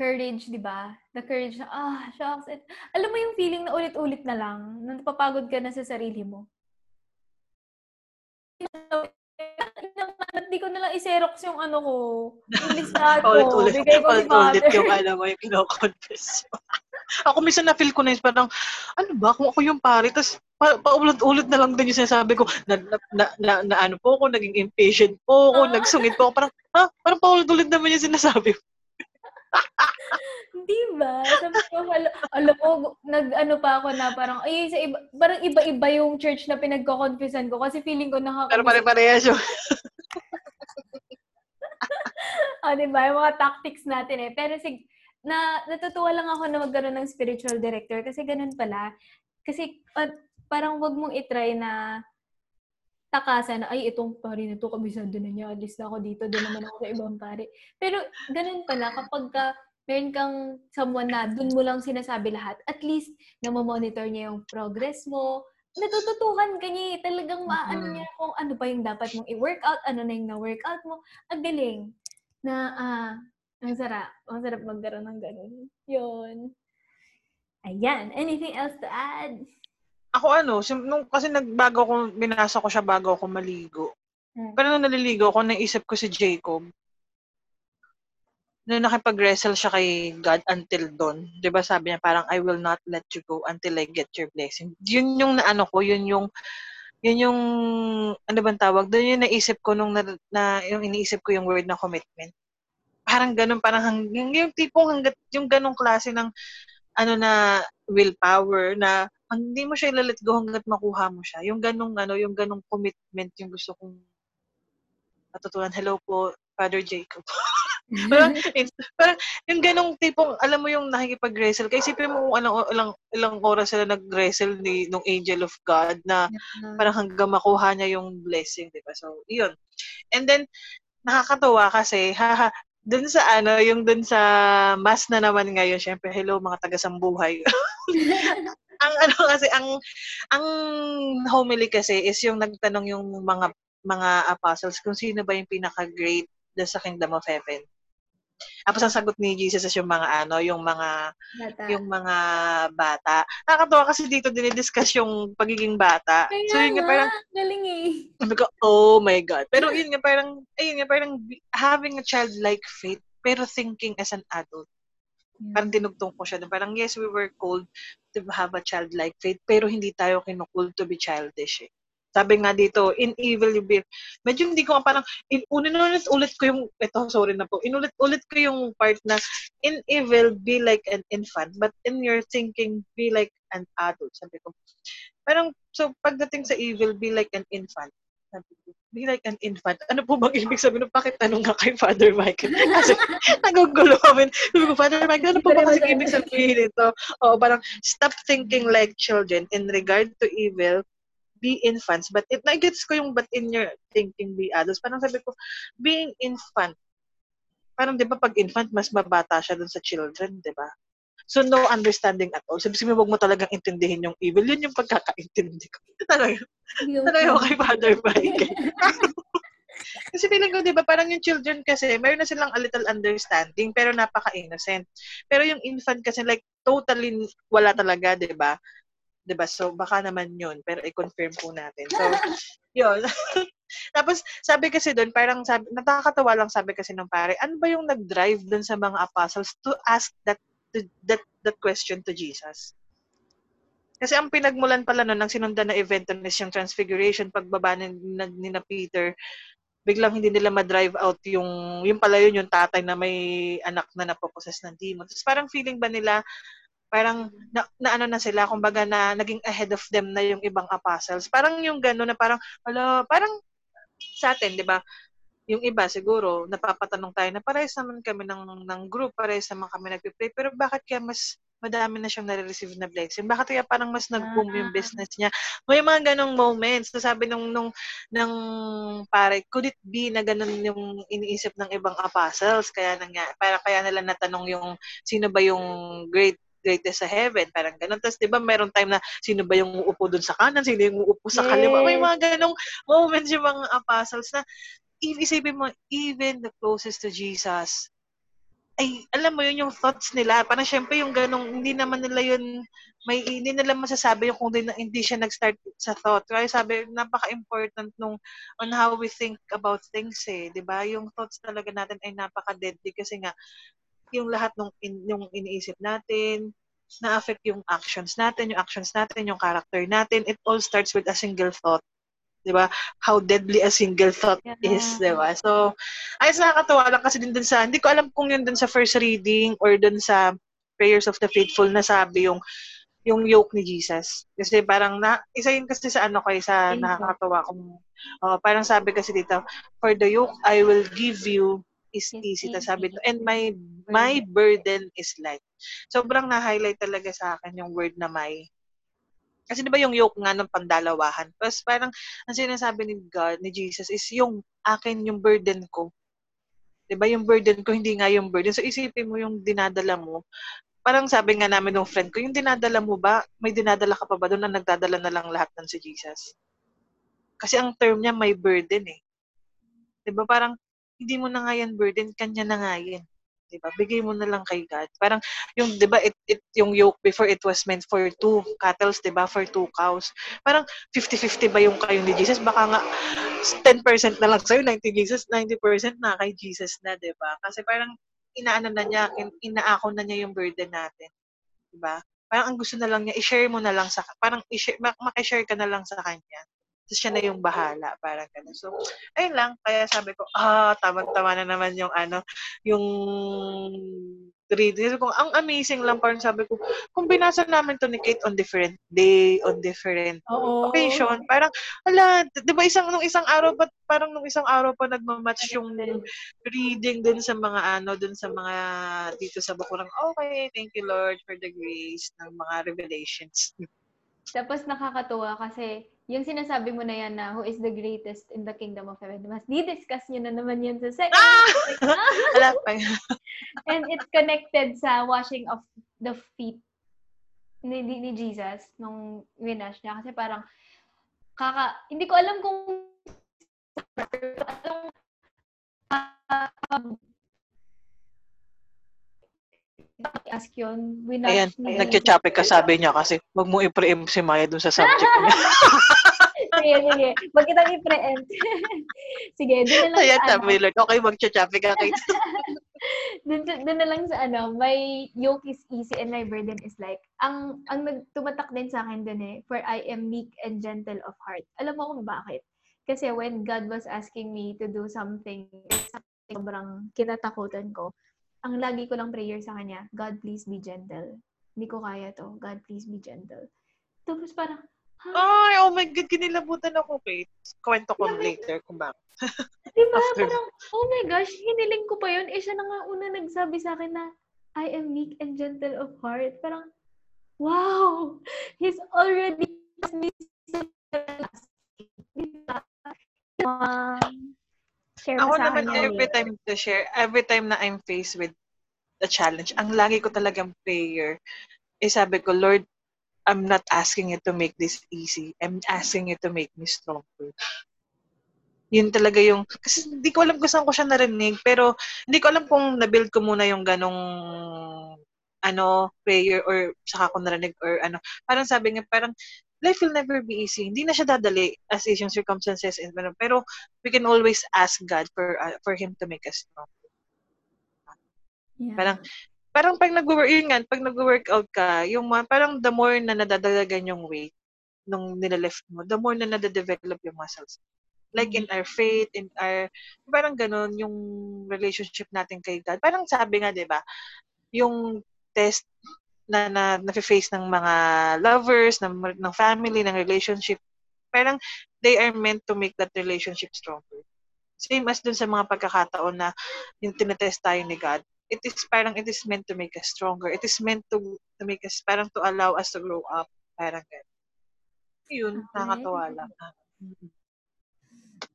courage, di ba? The courage na, shucks. Alam mo yung feeling na ulit-ulit na lang, nung napapagod ka na sa sarili mo. Hindi ko nalang iserox yung ko. Yung listahan ko. Paulit-ulit yung yung kinoconfess. Ako minsan na-feel ko na yun. Parang, ano ba? Kung ako yung pari, tapos paulit-ulit na lang din yung sinasabi ko. Naging impatient po ko, nagsungit po ko. Parang, parang paulit-ulit naman yung sinasabi ko. Di ba? Sabi ko, alam mo, pa ako na parang, parang iba-iba yung church na pinagko-confessan ko kasi feeling ko nakaka- Pero pare-parehas yun. O, diba? Yung mga tactics natin eh. Pero natutuwa lang ako na magkaroon ng spiritual director kasi ganun pala. Kasi parang wag mong itry na takasan na, ay, itong pare na ito, kabisado na niya, alis na ako dito, doon naman ako sa ibang pare. Pero ganun pala, kapag ka meron kang someone na doon mo lang sinasabi lahat, at least namamonitor niya yung progress mo, natututuhan ka niya, talagang maano niya kung ano pa yung dapat mong i-workout, ano na yung na-workout mo. Ang galing na, ang sarap magkaroon ng ganun. Yun. Ayan, anything else to add? Ako kasi binasa ko siya bago ako maligo. Pero nung naliligo ako, naisip ko si Jacob. Nung nakipag-wrestle siya kay God until doon, di ba sabi niya parang, I will not let you go until I get your blessing. Yun yung yun yung naisip ko nung yung iniisip ko yung word na commitment. Parang ganun, parang yung tipong hanggat, yung ganung klase ng willpower na hindi mo siya i-let go hanggat makuha mo siya. Yung ganung yung ganung commitment yung gusto kong matutunan. Hello po, Father Jacob. Parang yung ganong tipong, alam mo yung nakikipag-wrestle. Kaya isipin mo kung ilang oras sila nag-wrestle nung Angel of God na parang hanggang makuha niya yung blessing, di ba? So, yun. And then, nakakatawa kasi, dun sa yung dun sa mass na naman ngayon, syempre, hello mga taga-sambuhay. Ang kasi, ang homily kasi is yung nagtanong yung mga apostles kung sino ba yung pinaka-great sa Kingdom of Heaven. Tapos ang sagot ni Jesus is yung mga bata. Nakakatawa kasi dito dinidiscuss yung pagiging bata. Kaya so yun nga parang galing eh. Sabi ko, oh my God. Pero yun nga parang having a childlike faith pero thinking as an adult. Parang dinugtong ko siya. Parang yes, we were called to have a childlike faith pero hindi tayo kinukult to be childish eh. Sabi nga dito, in evil you be. Medyo hindi ko parang, inulit-ulit ko yung part na, in evil be like an infant, but in your thinking be like an adult. Sabi ko, parang, so pagdating sa evil, be like an infant. Sabi ko, be like an infant. Ano po bang ibig sabihin? Bakit tanong nga kay Father Mike? Kasi nagugulo kami. Sabi ko, Father Mike, ano po ba kasi ibig sabihin ito? O parang, stop thinking like children in regard to evil, be infants, but it nagets ko yung but in your thinking be adults. Parang sabi ko, being infant, parang di ba pag infant, mas mabata siya dun sa children, di ba? So no understanding at all. Sabi mo, wag mo talagang intindihin yung evil. Yun yung pagkakaintindi ko. Talaga ako kay Father Mike. Kasi feeling ko, di ba, parang yung children kasi, mayroon na silang a little understanding, pero napaka-innocent. Pero yung infant kasi, like, totally wala talaga, di ba? Diba? So, baka naman yun. Pero i-confirm po natin. So, yun. Tapos, sabi kasi doon, parang nakakatawa lang sabi kasi ng pare, ano ba yung nag-drive doon sa mga apostles to ask that question to Jesus? Kasi ang pinagmulan pala noon, ang sinundan na event is yung transfiguration, pagbaba ni na Peter, biglang hindi nila ma-drive out yung pala yun, yung tatay na may anak na napoposes ng demon. Tapos parang feeling ba nila, parang na sila, kumbaga na naging ahead of them na yung ibang apostles. Parang yung gano'n na parang, hello, parang sa atin, di ba? Yung iba siguro, napapatanong tayo na parehas naman kami ng group, parehas naman kami nagpipray, pero bakit kaya mas madami na siyang nare-receive na blessing? Bakit kaya parang mas nag-boom yung business niya? May mga gano'ng moments. So sabi ng pare, could it be na gano'n yung iniisip ng ibang apostles? Kaya nila natanong yung sino ba yung greatest sa heaven, parang ganun. Tapos, di ba, mayroon time na sino ba yung uupo dun sa kanan, sino yung uupo sa kaliwa. May mga ganong moments yung mga apostles na isipin mo, even the closest to Jesus, ay, alam mo yun, yung thoughts nila, parang syempre yung ganong, hindi naman nila yun, hindi nila masasabi yung kung hindi siya nag-start sa thought. Kaya sabi, napaka-important on how we think about things eh. Di ba? Yung thoughts talaga natin ay napaka-deadly kasi nga, yung lahat yung iniisip natin, na-affect yung actions natin, yung character natin. It all starts with a single thought. Diba? How deadly a single thought is, diba? So, ayos, nakakatawa lang kasi din sa, hindi ko alam kung yun dun sa first reading or dun sa Prayers of the Faithful na sabi yung yoke ni Jesus. Kasi parang, isa yun kasi sa nakakatawa kung, parang sabi kasi dito, for the yoke, I will give you is easy. Tapos sabi to, and my burden is light. Sobrang na-highlight talaga sa akin yung word na may. Kasi di ba yung yoke nga ng pandalawahan? Tapos parang ang sinasabi ni God, ni Jesus is yung akin, yung burden ko. Di ba yung burden ko, hindi nga yung burden. So isipin mo yung dinadala mo. Parang sabi nga namin ng friend ko, yung dinadala mo ba, may dinadala ka pa ba doon na nagdadala na lang lahat ng si Jesus? Kasi ang term niya, may burden eh. Diba parang, hindi mo na nga yan burden, kanya na nga yan. Diba? Bigay mo na lang kay God. Parang, yung, diba, yung yoke before it was meant for two cattle, diba? For two cows. Parang, 50-50 ba yung kayo ni Jesus? Baka nga, 10% na lang sa'yo, 90% na kay Jesus na, diba? Kasi parang, inaano na niya, inaako na niya yung burden natin. Diba? Parang ang gusto na lang niya, i-share mo na lang sa, parang i-share, makishare ka na lang sa kanya. Tapos siya na yung bahala, parang gano'n. So, ayun lang. Kaya sabi ko, tama-tama na naman yung ano, yung reading. So, kung ang amazing lang, parang sabi ko, kung binasa namin to ni Kate on different day, on different occasion, parang, ala, diba nung isang araw pa nagmamatch yung reading dun sa mga ano, dun sa mga dito sa bakurang, okay, thank you Lord for the grace ng mga revelations. Tapos nakakatuwa kasi yung sinasabi mo na yan na who is the greatest in the kingdom of heaven. Mas di-discuss nyo na naman yan sa second. And it's connected sa washing of the feet ni Jesus nung winash niya. Kasi parang, hindi ko alam kung ask yun. Ayan, nagchachape ka sabi niya kasi wag mo i-preempt si Maya dun sa subject niya. Sige. Wag kitang i-preempt. Sige, dun na lang ayan, sa sabi, Lord, okay, magchachape ka kayo. Dun na lang sa ano, my yoke is easy and my burden is like, ang nagtumatak din sa akin dun for I am meek and gentle of heart. Alam mo kung bakit? Kasi when God was asking me to do something, sobrang kinatakutan ko, ang lagi ko lang prayer sa kanya, God, please be gentle. Hindi ko kaya to. God, please be gentle. Tapos parang, oh my God, kinilabutan ako, Kate. Kwento ko later kung bakit. Diba? Parang, oh my gosh, hiniling ko pa yun. Siya na nga una nagsabi sa akin na, I am meek and gentle of heart. Parang, wow! He's already ako naman every time na I'm faced with the challenge, ang lagi ko talagang prayer, sabi ko, Lord, I'm not asking you to make this easy. I'm asking you to make me stronger. Yun talaga yung, kasi hindi ko alam kung saan ko siya narinig, pero hindi ko alam kung nabuild ko muna yung ganong prayer or saka ko narinig or ano. Parang sabi niya, parang, life will never be easy. Hindi na siya dadali as is yung circumstances. Pero we can always ask God for Him to make us strong. Yeah. Parang pag nag-workout ka, yung parang the more na nadadalagan yung weight nung nilalift mo, the more na nadadevelop yung muscles. Like in our faith, in our, parang ganun yung relationship natin kay God. Parang sabi nga, di ba, yung test, na nafe-face ng mga lovers, ng family, ng relationship, parang they are meant to make that relationship stronger. Same as dun sa mga pagkakataon na yung tinetest tayo ni God, it is meant to make us stronger. It is meant to make us, parang to allow us to grow up. Parang ganyan. Yun, okay. Nakakatawa lang.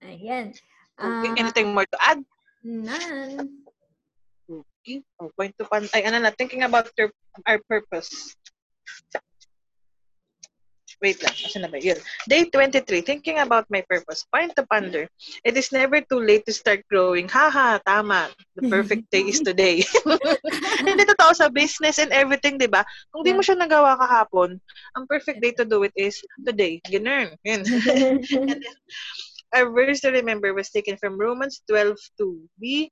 Ayan. Okay, anything more to add? None. Okay. Oh, thinking about our purpose. Wait lang. Asan na ba? Yun. Day 23. Thinking about my purpose. Point to ponder. It is never too late to start growing. Haha, tama. The perfect day is today. Hindi totoo sa business and everything, di ba? Kung di mo siya nagawa kahapon, ang perfect day to do it is today. Ganun. Yun. And then, our verse to remember was taken from Romans 12:2b.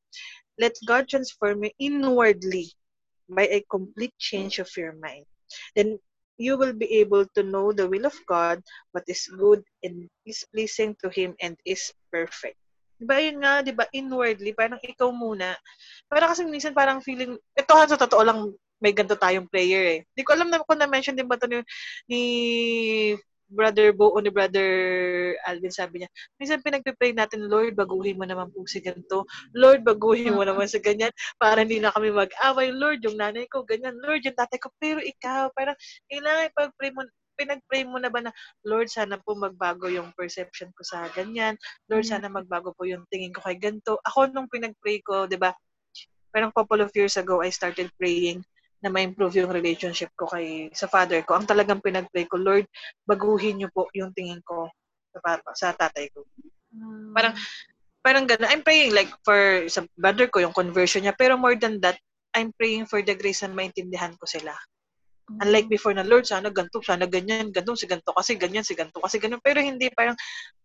Let God transform you inwardly by a complete change of your mind. Then you will be able to know the will of God, what is good and is pleasing to Him and is perfect. Diba yun nga, diba inwardly, parang ikaw muna. Parang kasi minsan parang feeling, ito ha, sa totoo lang may ganito tayong prayer eh. Di ko alam na kung na-mention din ba ito ni Brother Bo o ni Brother Alvin, sabi niya, minsan pinagpipray natin, Lord, baguhin mo naman po si ganito. Lord, baguhin mo naman si ganyan para hindi na kami mag-away. Lord, yung nanay ko, ganyan. Lord, yung tatay ko. Pero ikaw, parang kailangan ipag-pray mo. Pinag-pray mo na ba na, Lord, sana po magbago yung perception ko sa ganyan. Lord, sana magbago po yung tingin ko kay ganito. Ako nung pinag-pray ko, di ba, parang couple of years ago, I started praying na ma-improve yung relationship ko kay sa father ko. Ang talagang pinag-pray ko, Lord, baguhin niyo po yung tingin ko sa tatay ko. Parang gano'n. I'm praying like for sa brother ko, yung conversion niya. Pero more than that, I'm praying for the grace na maintindihan ko sila. Unlike before na, Lord, sana ganito, sana ganyan, ganito, si ganito kasi, ganyan, si ganito kasi, ganyan. Pero hindi, parang,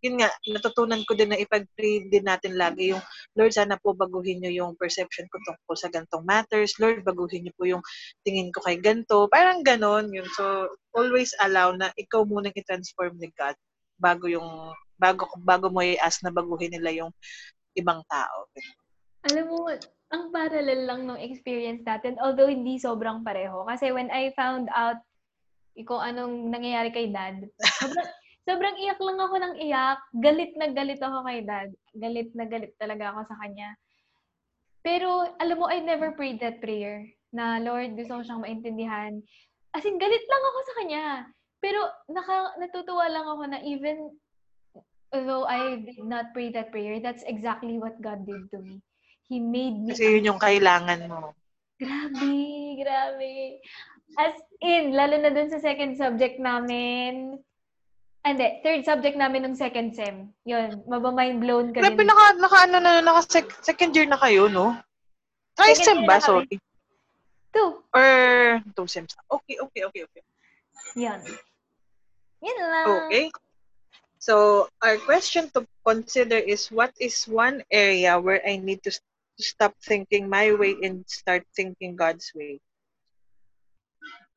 yun nga, natutunan ko din na ipag-pray din natin lagi yung, Lord, sana po baguhin nyo yung perception ko tungkol sa ganitong matters. Lord, baguhin nyo po yung tingin ko kay ganito. Parang ganon yun. So, always allow na ikaw muna i-transform ni God bago mo i-ask na baguhin nila yung ibang tao. Alam mo, ang parallel lang ng experience natin, although hindi sobrang pareho. Kasi when I found out kung anong nangyayari kay dad, sobrang iyak lang ako ng iyak. Galit na galit ako kay dad. Galit na galit talaga ako sa kanya. Pero, alam mo, I never prayed that prayer na, Lord, gusto ko siyang maintindihan. As in, galit lang ako sa kanya. Pero, natutuwa lang ako na even though I did not pray that prayer, that's exactly what God did to me. He made me. Kasi yun yung kailangan mo. Grabe, grabe. As in, lalo na dun sa second subject namin. Hindi, third subject namin ng second sem. Yun, mabamind blown ka. Grabe, second year na kayo, no? Tri-sem ba? Sorry. Two sems. Okay. Yun. Yun lang. Okay. So, our question to consider is, what is one area where I need to stop thinking my way and start thinking God's way?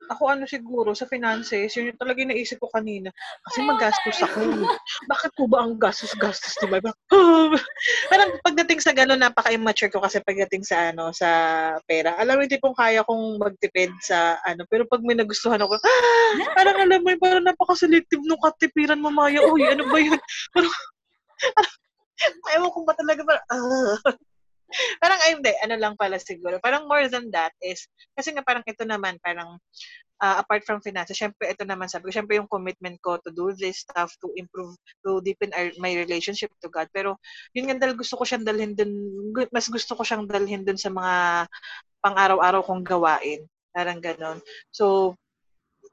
Ako siguro sa finances, yun yung talaga naisip ko kanina. Kasi mag-gastos ako. Bakit po ba ang gastos, diba? Parang pagdating sa gano'n, napaka-immature ko kasi pagdating sa sa pera. Alam mo, hindi pong kaya kong magtipid sa pero pag may nagustuhan ako, parang alam mo, parang napaka-selective nung katipiran mo, Maya. Uy, ano ba yun? Parang, ewan ko ba talaga, parang ayun din, lang pala siguro. Parang more than that is, kasi nga parang ito naman, parang apart from finances, syempre ito naman sabi ko, syempre yung commitment ko to do this stuff, to improve, to deepen my relationship to God. Pero yun nga dahil mas gusto ko siyang dalhin dun sa mga pang-araw-araw kong gawain. Parang ganon. So,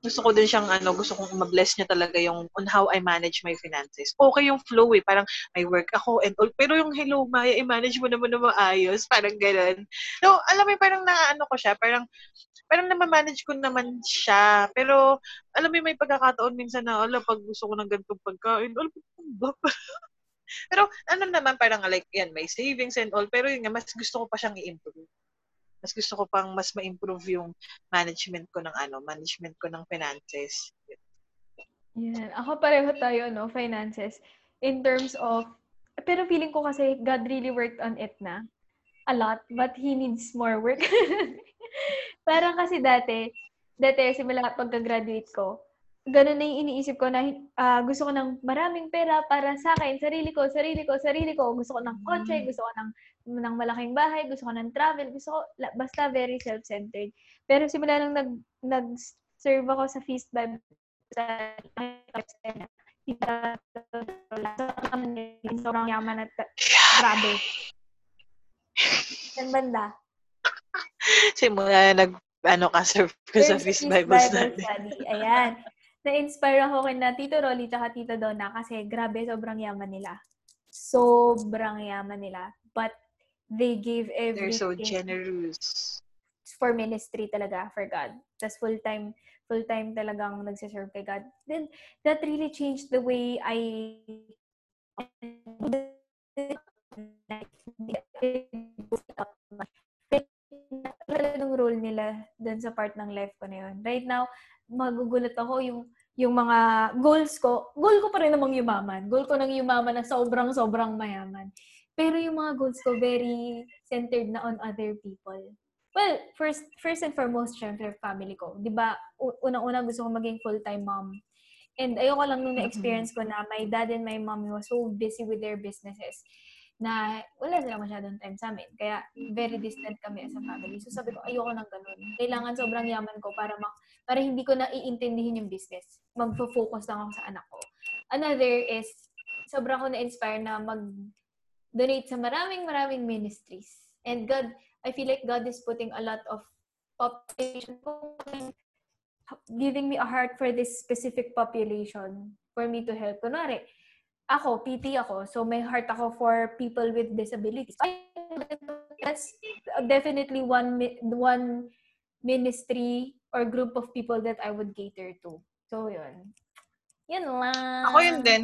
gusto ko din siyang, gusto kong ma-bless niya talaga yung on how I manage my finances. Okay yung flow eh, parang may work ako and all. Pero yung hello, Maya, i-manage mo naman na maayos, parang gano'n. So, alam mo, parang naano ko siya, parang namamanage ko naman siya. Pero, alam mo, may pagkakataon minsan na, pag gusto ko ng ganitong pagkain, pero, naman, parang like, yan, may savings and all. Pero yun nga, mas gusto ko pa siyang i-improve. Mas gusto ko pang mas ma-improve yung management ko ng finances. Yeah. Ako pareho tayo, no? Finances. In terms of, pero feeling ko kasi God really worked on it na. A lot. But He needs more work. Parang kasi dati, simula pagka-graduate ko, ganun na yung iniisip ko na gusto ko ng maraming pera para sa akin. Sarili ko. Gusto ko ng kotse, gusto ko ng malaking bahay, gusto ko ng travel, basta very self-centered. Pero simula nung nag-serve ako sa Feast Bible, sobrang yaman at grabe. Ang banda. Simula serve ko sa Feast Bible Study. Ayan. Na-inspire ako kina Tito Roly at Tito Dona kasi grabe, sobrang yaman nila. But they gave everything. They're so generous. For ministry talaga, for God. Tapos full-time talagang nagsiserve kay God. Then, that really changed the way I yung role nila dun sa part ng life ko na yun. Right now, magugulat ako yung mga goals ko. Goal ko pa rin namang yumaman. Goal ko nang yumaman na sobrang mayaman. Pero yung mga goals ko, very centered na on other people. Well, first and foremost, syempre, family ko. Diba, unang-una gusto ko maging full-time mom. And ayoko lang nung na-experience ko na my dad and my mommy was so busy with their businesses na wala sila masyadong time sa amin. Kaya very distant kami as a family. So sabi ko, ayoko ng ganun. Kailangan sobrang yaman ko para hindi ko na iintindihin yung business. Magfo-focus lang ako sa anak ko. Another is, sobrang ko na-inspire na mag-donate sa maraming ministries. And God, I feel like God is putting a lot of population, giving me a heart for this specific population for me to help. Kunwari, ako, PT ako. So, may heart ako for people with disabilities. That's definitely one ministry or group of people that I would cater to. So, yun. Yun lang. Ako yun din.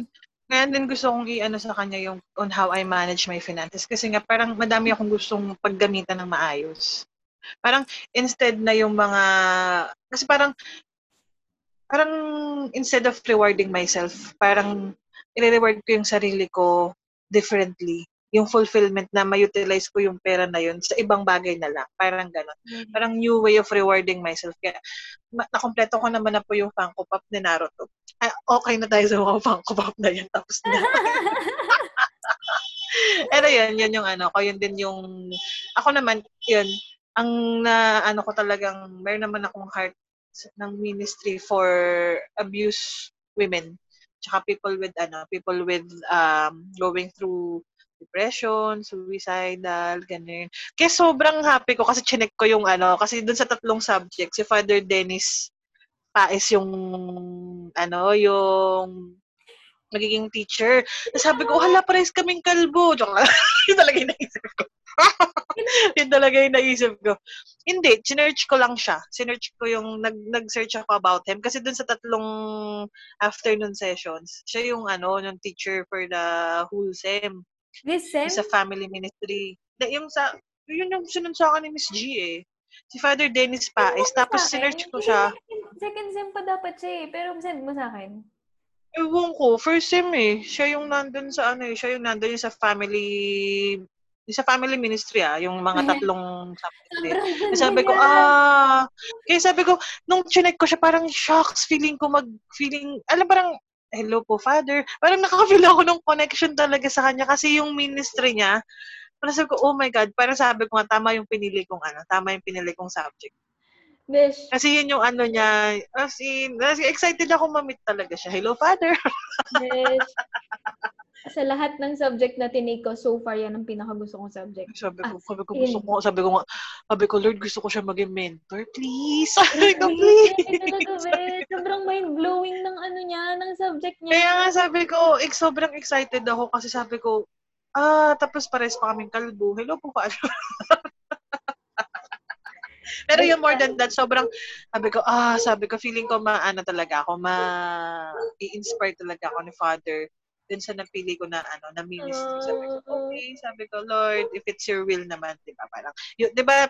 Ngayon din gusto kong i-ano sa kanya yung on how I manage my finances. Kasi nga, parang madami akong gustong paggamitan ng maayos. Parang, instead na yung mga... Kasi parang instead of rewarding myself, parang i-reward ko yung sarili ko differently. Yung fulfillment na ma-utilize ko yung pera na yun sa ibang bagay na lang. Parang ganun. Mm-hmm. Parang new way of rewarding myself. Kaya, nakompleto ko naman na po yung Funko Pop ni Naruto. Ah, okay na tayo sa mga Funko Pop na yun. Tapos na. Pero yun yung ano ko. Yun din yung... Ako naman, yun. Ang na ano ko talagang... Meron naman akong heart ng ministry for abused women. Tsaka people with going through depression, suicidal, ganun. Kaya sobrang happy ko kasi chinek ko yung ano, kasi dun sa tatlong subject, si Father Dennis Paez yung ano, yung magiging teacher. Sabi ko, hala, pares kaming kalbo. Yun talaga yung naisip ko. Hindi, sinerch ko lang siya. Sinerch ko yung, nag-search ako about him. Kasi dun sa tatlong afternoon sessions, siya yung ano, yung teacher for the whole SEM. This SEM? Sa family ministry. Yung sunod sa akin ni Miss G eh. Si Father Dennis Paez. Tapos sinerch ko siya. Second SEM pa dapat siya eh. Pero send mo sa akin. Ewan ko. First SEM eh. Siya yung nandun sa ano eh. Siya yung nandun yung sa family... Sa family ministry yung mga tatlong subject. Sabi ko, kaya sabi ko, nung chinek ko siya, parang shocks, feeling, alam parang, hello po, Father. Parang nakaka-feel ako ng connection talaga sa kanya kasi yung ministry niya, parang sabi ko, oh my God, parang sabi ko nga, tama yung pinili kong subject. Bish. Kasi yun yung ano niya, as in, excited ako ma-meet talaga siya. Hello, Father! Bish. Sa lahat ng subject na tinake ko, so far yan ang pinakagusto kong subject. Sabi ko, Lord, gusto ko siya maging mentor. Please! Sabi ko, please! Sobrang mind-blowing ng ano niya, ng subject niya. Kaya nga sabi ko, sobrang excited ako kasi sabi ko, tapos pares pa kaming kalbo. Hello po, Father! Pero yung more than that, sobrang, sabi ko, feeling ko i-inspire talaga ako ni Father dun sa napili ko na, na ministry. Sabi ko, okay, sabi ko, Lord, if it's your will naman, diba? Parang, diba,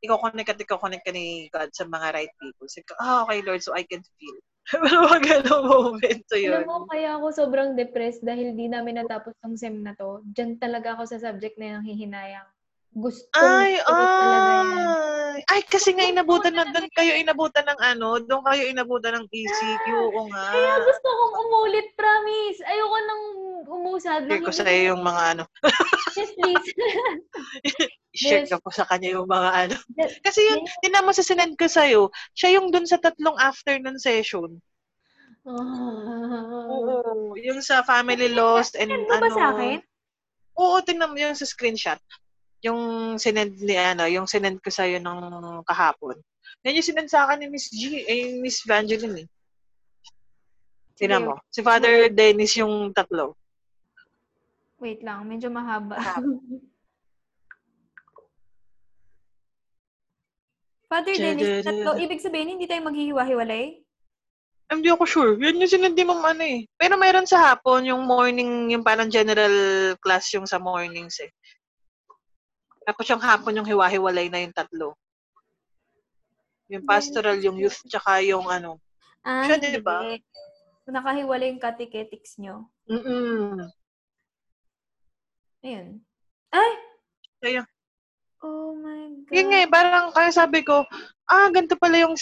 ikaw-connect ka ni God sa mga right people. Sabi ko, okay, Lord, so I can feel. Pero wag ano moment to yun. Alam mo, kaya ako sobrang depressed dahil di namin natapos ng SEM na to. Diyan talaga ako sa subject na yung hihinayang. Gusto talaga yan. Ay, kasi nga doon kayo inabutan ng ECQ, o nga. Kaya gusto kong umulit, promise. Ayoko nang umusad. Share ko sa'yo yung mga ano. Yes, please. Share ko sa kanya yung mga ano. Kasi yun, tinamo sa sinend ko sa'yo, siya yung doon sa tatlong afternoon session. Oo. Yung sa family lost and ano. Send mo ba sa akin? Oo, tingnan mo yung sa screenshot. Yung sinend ko sa'yo nung kahapon. Yan yung sinend sa akin ni Miss Evangeline. Tingnan mo. Si Father Dennis yung tatlo. Wait lang, medyo mahaba. Father Dennis, tatlo. Ibig sabihin, hindi tayo maghihiwa-hiwalay? Hindi ako sure. Yan yung sinend mo ano eh. Pero mayroon sa hapon, yung morning, yung parang general class yung sa mornings eh. Tapos yung hapon yung hiwa-hiwalay na yung tatlo. Yung pastoral, yung youth, tsaka yung ano. Siya, di ba? Nakahiwalay yung catechetics nyo. Ayun. Ay! Kaya. Oh my God. Yun nga eh, parang kaya sabi ko, ganito pala yung,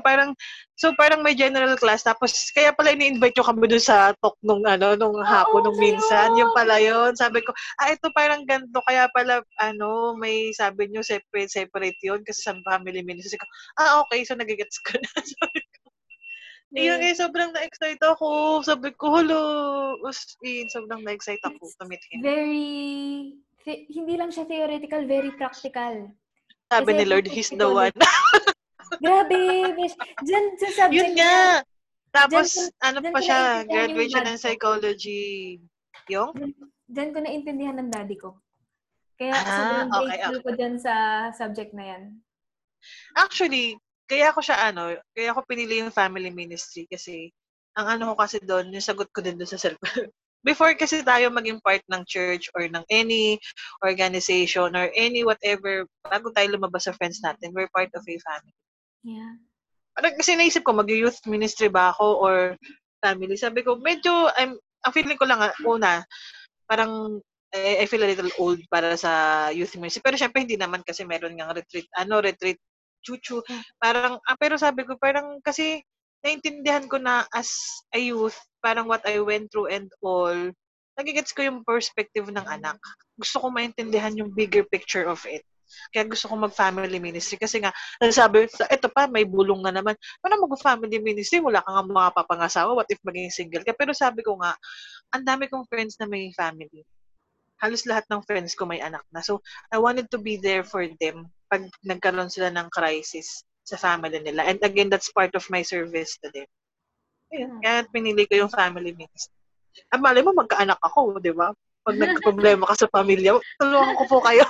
parang, so parang may general class, tapos kaya pala ini-invite yung kami dun sa talk nung, nung hapon, nung minsan, yun pala yun. Sabi ko, ito parang ganito, kaya pala, may sabi nyo, separate yun, kasi sa family ministry. Ko, okay, so nagigets ko na. Sabi ko. Yeah. Yun nga, sobrang na-excite ako. Sabi ko, hello, sobrang na-excite ako to meet him. Very... hindi lang siya theoretical, very practical. Sabi ni Lord, he's the one. Grabe. Diyan sa subject. Yun nga. Tapos, pa siya, graduation ng psychology. Yung? Diyan ko naintindihan ng daddy ko. Kaya sobrang grateful ko dyan sa subject na yan. Actually, kaya ko siya, kaya ko pinili yung family ministry kasi, ang ko kasi doon, yung sagot ko din doon sa self. Before kasi tayo maging part ng church or ng any organization or any whatever, bago tayo lumabas sa friends natin, we're part of a family. Yeah. Parang kasi naisip ko, mag-youth ministry ba ako or family? Sabi ko, medyo, ang feeling ko lang, una, parang, I feel a little old para sa youth ministry. Pero syempre, hindi naman kasi meron ngang retreat, retreat, chuchu. Parang, pero sabi ko, parang kasi, naintindihan ko na as a youth, parang what I went through and all, nagigets ko yung perspective ng anak. Gusto ko maintindihan yung bigger picture of it. Kaya gusto ko mag-family ministry. Kasi nga, nasabi, eto pa, may bulong na naman. Paano mag-family ministry? Wala ka nga mga papangasawa. What if maging single ka? Pero sabi ko nga, ang dami kong friends na may family. Halos lahat ng friends ko may anak na. So, I wanted to be there for them pag nagkaroon sila ng crisis sa family nila. And again, that's part of my service to them. Ayun, kaya pinili ko yung family ministry. Malay mo, magkaanak ako, di ba? Pag nagka-problema ka sa pamilya, tulungan ko po kayo.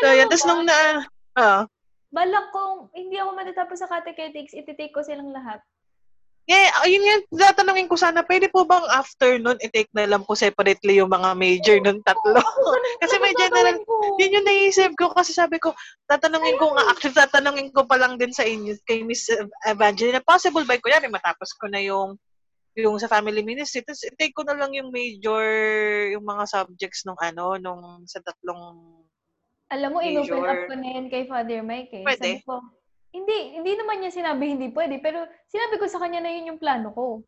So, yan. Tapos nung balak kong, hindi ako matatapos sa catechetics, ititake ko silang lahat. Yeah, ayun yan. Tatanungin ko sana, pwede po bang after nun, itake na lang ko separately yung mga major nun tatlo? Kasi may general, yun yung naisip ko. Kasi sabi ko, tatanungin ko pa lang din sa inyo, kay Miss Evangeline, na possible ba ko yan? Matapos ko na yung sa family ministry. Tapos itake ko na lang yung major, yung mga subjects nung nung sa tatlong major. Alam mo, in-open up ko na yan kay Father Mike eh. Pwede. Sabi ko, Hindi naman niya sinabi hindi pwede, pero sinabi ko sa kanya na yun yung plano ko.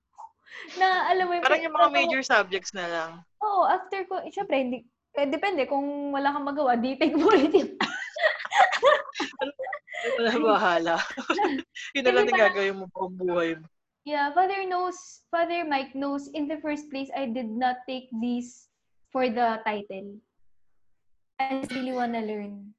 Na alam mo yung... Parang yung mga major subjects na lang. Oo, after ko, syempre, hindi, depende kung wala kang magawa, di take politics. Wala bahala. Yun na lang din gagawin mo buong buhay mo. Yeah, Father Mike knows, in the first place, I did not take this for the title. I really wanna learn.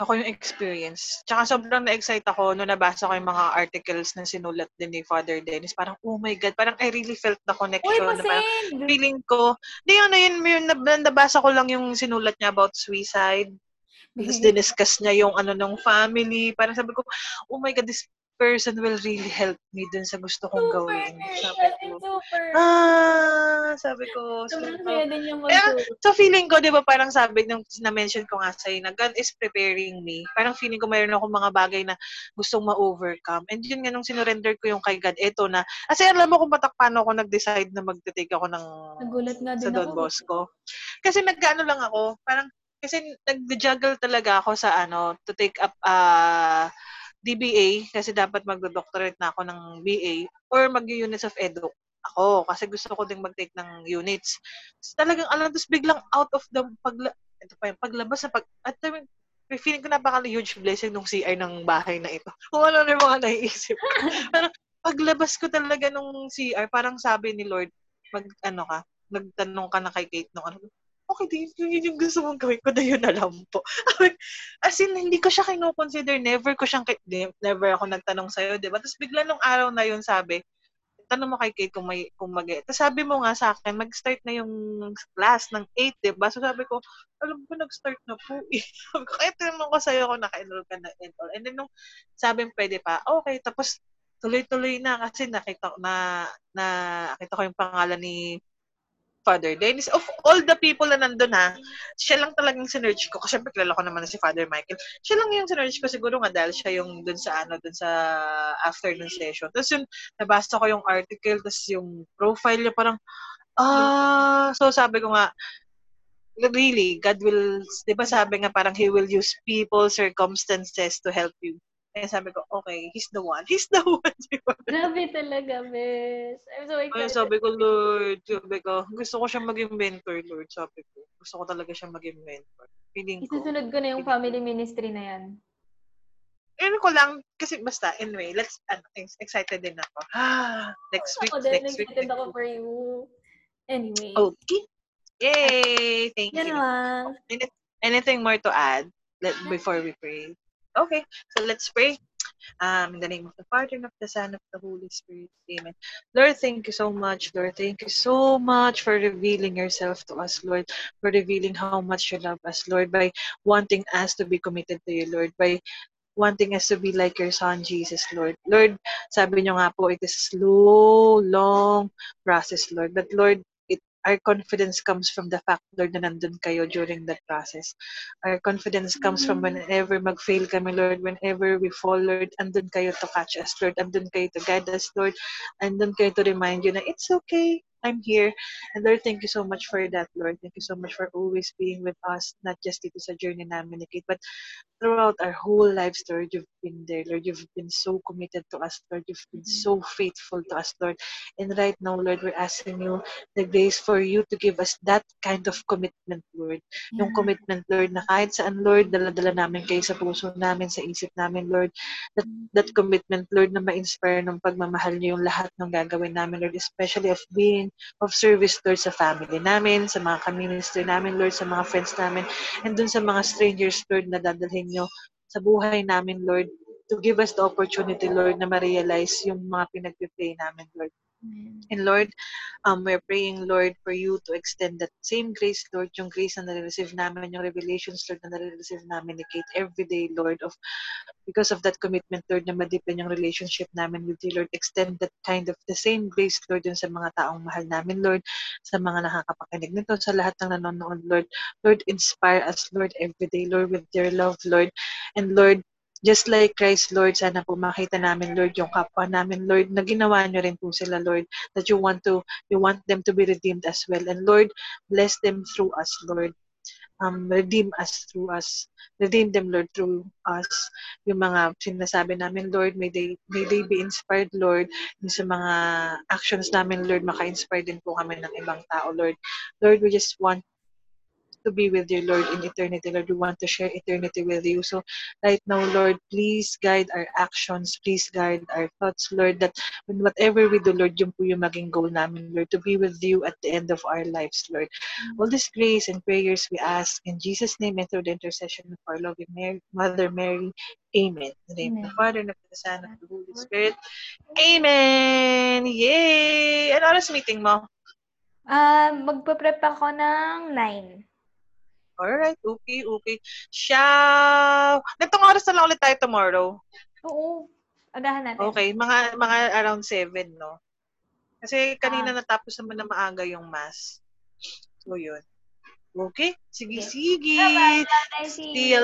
Ako yung experience. Tsaka sobrang na-excite ako nung nabasa ko yung mga articles na sinulat din ni Father Dennis. Parang, oh my God, parang I really felt the connection. Uy, na parang feeling ko. Hindi yun, nabasa ko lang yung sinulat niya about suicide. Tapos diniscuss niya yung ng family. Parang sabi ko, oh my God, this person will really help me dun sa gusto kong gawin. Sabi ko. So feeling ko, di ba, parang sabi nung na-mention ko nga sa'yo na God is preparing me. Parang feeling ko mayroon akong mga bagay na gustong ma-overcome. And yun nga nung sinurrender ko yung kay God, eto na. Kasi alam mo kung paano ako nag-decide na mag-take ako ng sa Don Bosco. Kasi nag-ano lang ako, parang, kasi nag-juggle talaga ako sa to take up DBA, kasi dapat magdo-doctorate na ako ng BA, or mag-units of edu ako, kasi gusto ko ding mag-take ng units. So, talagang tapos biglang out of the, ito pa yung paglabas na feeling ko napaka-huge blessing nung CR ng bahay na ito. Kung ano na yung mga naiisip ko. Parang, paglabas ko talaga nung CR, parang sabi ni Lord, nagtanong ka na kay Kate nung okay, yun yung gusto mong gawin ko na yun alam po. As in, hindi ko siya kino-consider. Never ako nagtanong sa'yo, diba? Tapos bigla nung araw na yun sabi, tanong mo kay Kate kung mag-e. Tapos sabi mo nga sa akin, mag-start na yung class ng 8, diba? So sabi ko, alam ko, nag-start na po eh. Kaya tinanong ko sa'yo kung naka-enroll ka na and all. And then nung sabi mo pwede pa, okay, tapos tuloy-tuloy na kasi nakita ko yung pangalan ni Father Dennis. Of all the people na nandun siya lang talagang sinerge ko. Kasi syempre kilala ko naman na si Father Michael. Siya lang yung sinerge ko siguro nga dahil siya yung dun sa afternoon session. Tapos yun, nabasa ko yung article, tapos yung profile niya parang, so sabi ko nga, really, God will, di ba sabi nga parang He will use people, circumstances to help you. Kaya sabi ko, okay, He's the one. He's the one, di ba? Grabe talaga, miss. I'm so excited. Kaya sabi ko, Lord, sabi ko, gusto ko siyang maging mentor, Lord, sabi ko. Gusto ko talaga siyang maging mentor. Feeling ko. Isusunod ko na yung family ministry na yan. Ano ko lang, kasi basta, anyway, let's, excited din ako. Ah, next week, ako next week. Excited ako for you. Anyway. Okay. Yay! Thank you. Lang. Anything more to add before we pray? Okay. So, let's pray. In the name of the Father, and of the Son, and of the Holy Spirit. Amen. Lord, thank you so much, Lord. Thank you so much for revealing yourself to us, Lord. For revealing how much you love us, Lord. By wanting us to be committed to you, Lord. By wanting us to be like your Son, Jesus, Lord. Lord, sabi niyo nga po, it is slow, long process, Lord. But Lord, our confidence comes from the fact, Lord, na nandun kayo during that process. Our confidence comes from whenever mag-fail kami, Lord, whenever we fall, Lord, andun kayo to catch us, Lord. Andun kayo to guide us, Lord. Andun kayo to remind you na it's okay. I'm here. And Lord, thank you so much for that, Lord. Thank you so much for always being with us, not just dito sa journey namin ni Kate, but throughout our whole lives, Lord, you've been there, Lord. You've been so committed to us, Lord. You've been so faithful to us, Lord. And right now, Lord, we're asking you the grace for you to give us that kind of commitment, Lord. Yeah. Yung commitment, Lord, na kahit saan, Lord, dala-dala namin kayo sa puso namin, sa isip namin, Lord. That commitment, Lord, na ma-inspire ng pagmamahal niyo yung lahat ng gagawin namin, Lord, especially of being of service, Lord, sa family namin, sa mga ka-minister namin, Lord, sa mga friends namin, and dun sa mga strangers, Lord, na dadalhin nyo sa buhay namin, Lord, to give us the opportunity, Lord, na ma-realize yung mga pinag-pray namin, Lord. And Lord, we're praying, Lord, for you to extend that same grace, Lord, yung grace na nare-receive namin, yung revelations, Lord, na nare-receive namin ni Kate every day, Lord, of because of that commitment, Lord, na ma-deepen yung relationship namin with you, Lord. Extend that kind of the same grace, Lord, dun sa mga taong mahal namin, Lord, sa mga nakakapakinig nito, sa lahat ng nanonood, Lord. Lord, inspire us, Lord, every day, Lord, with your love, Lord. And Lord, just like Christ, Lord, sana po makita namin, Lord, yung kapwa namin, Lord, na ginawa nyo rin po sila, Lord, that you want them to be redeemed as well. And Lord, bless them through us, Lord. Redeem us through us. Redeem them, Lord, through us. Yung mga sinasabi namin, Lord, may they be inspired, Lord. Yung sa mga actions namin, Lord, maka-inspire din po kami ng ibang tao, Lord. Lord, we just want to be with you, Lord, in eternity, Lord. We want to share eternity with you. So right now, Lord, please guide our actions. Please guide our thoughts, Lord, that when whatever we do, Lord, yun po yung maging goal namin, Lord, to be with you at the end of our lives, Lord. All this grace and prayers we ask in Jesus' name and through the intercession of our loving Mary, Mother Mary. Amen. In the name of the Father, and of the Son, and of the Holy Spirit. Amen! Yay! Ano oras meeting mo? Magpaprep ako ng 9. Alright, okay. Ciao! Nitong oras na lang ulit tayo tomorrow. Oo. Agahan natin. Okay, mga around 7, no? Kasi kanina natapos naman na maaga yung mass. So, yun. Okay? Sige. Bye-bye. See you.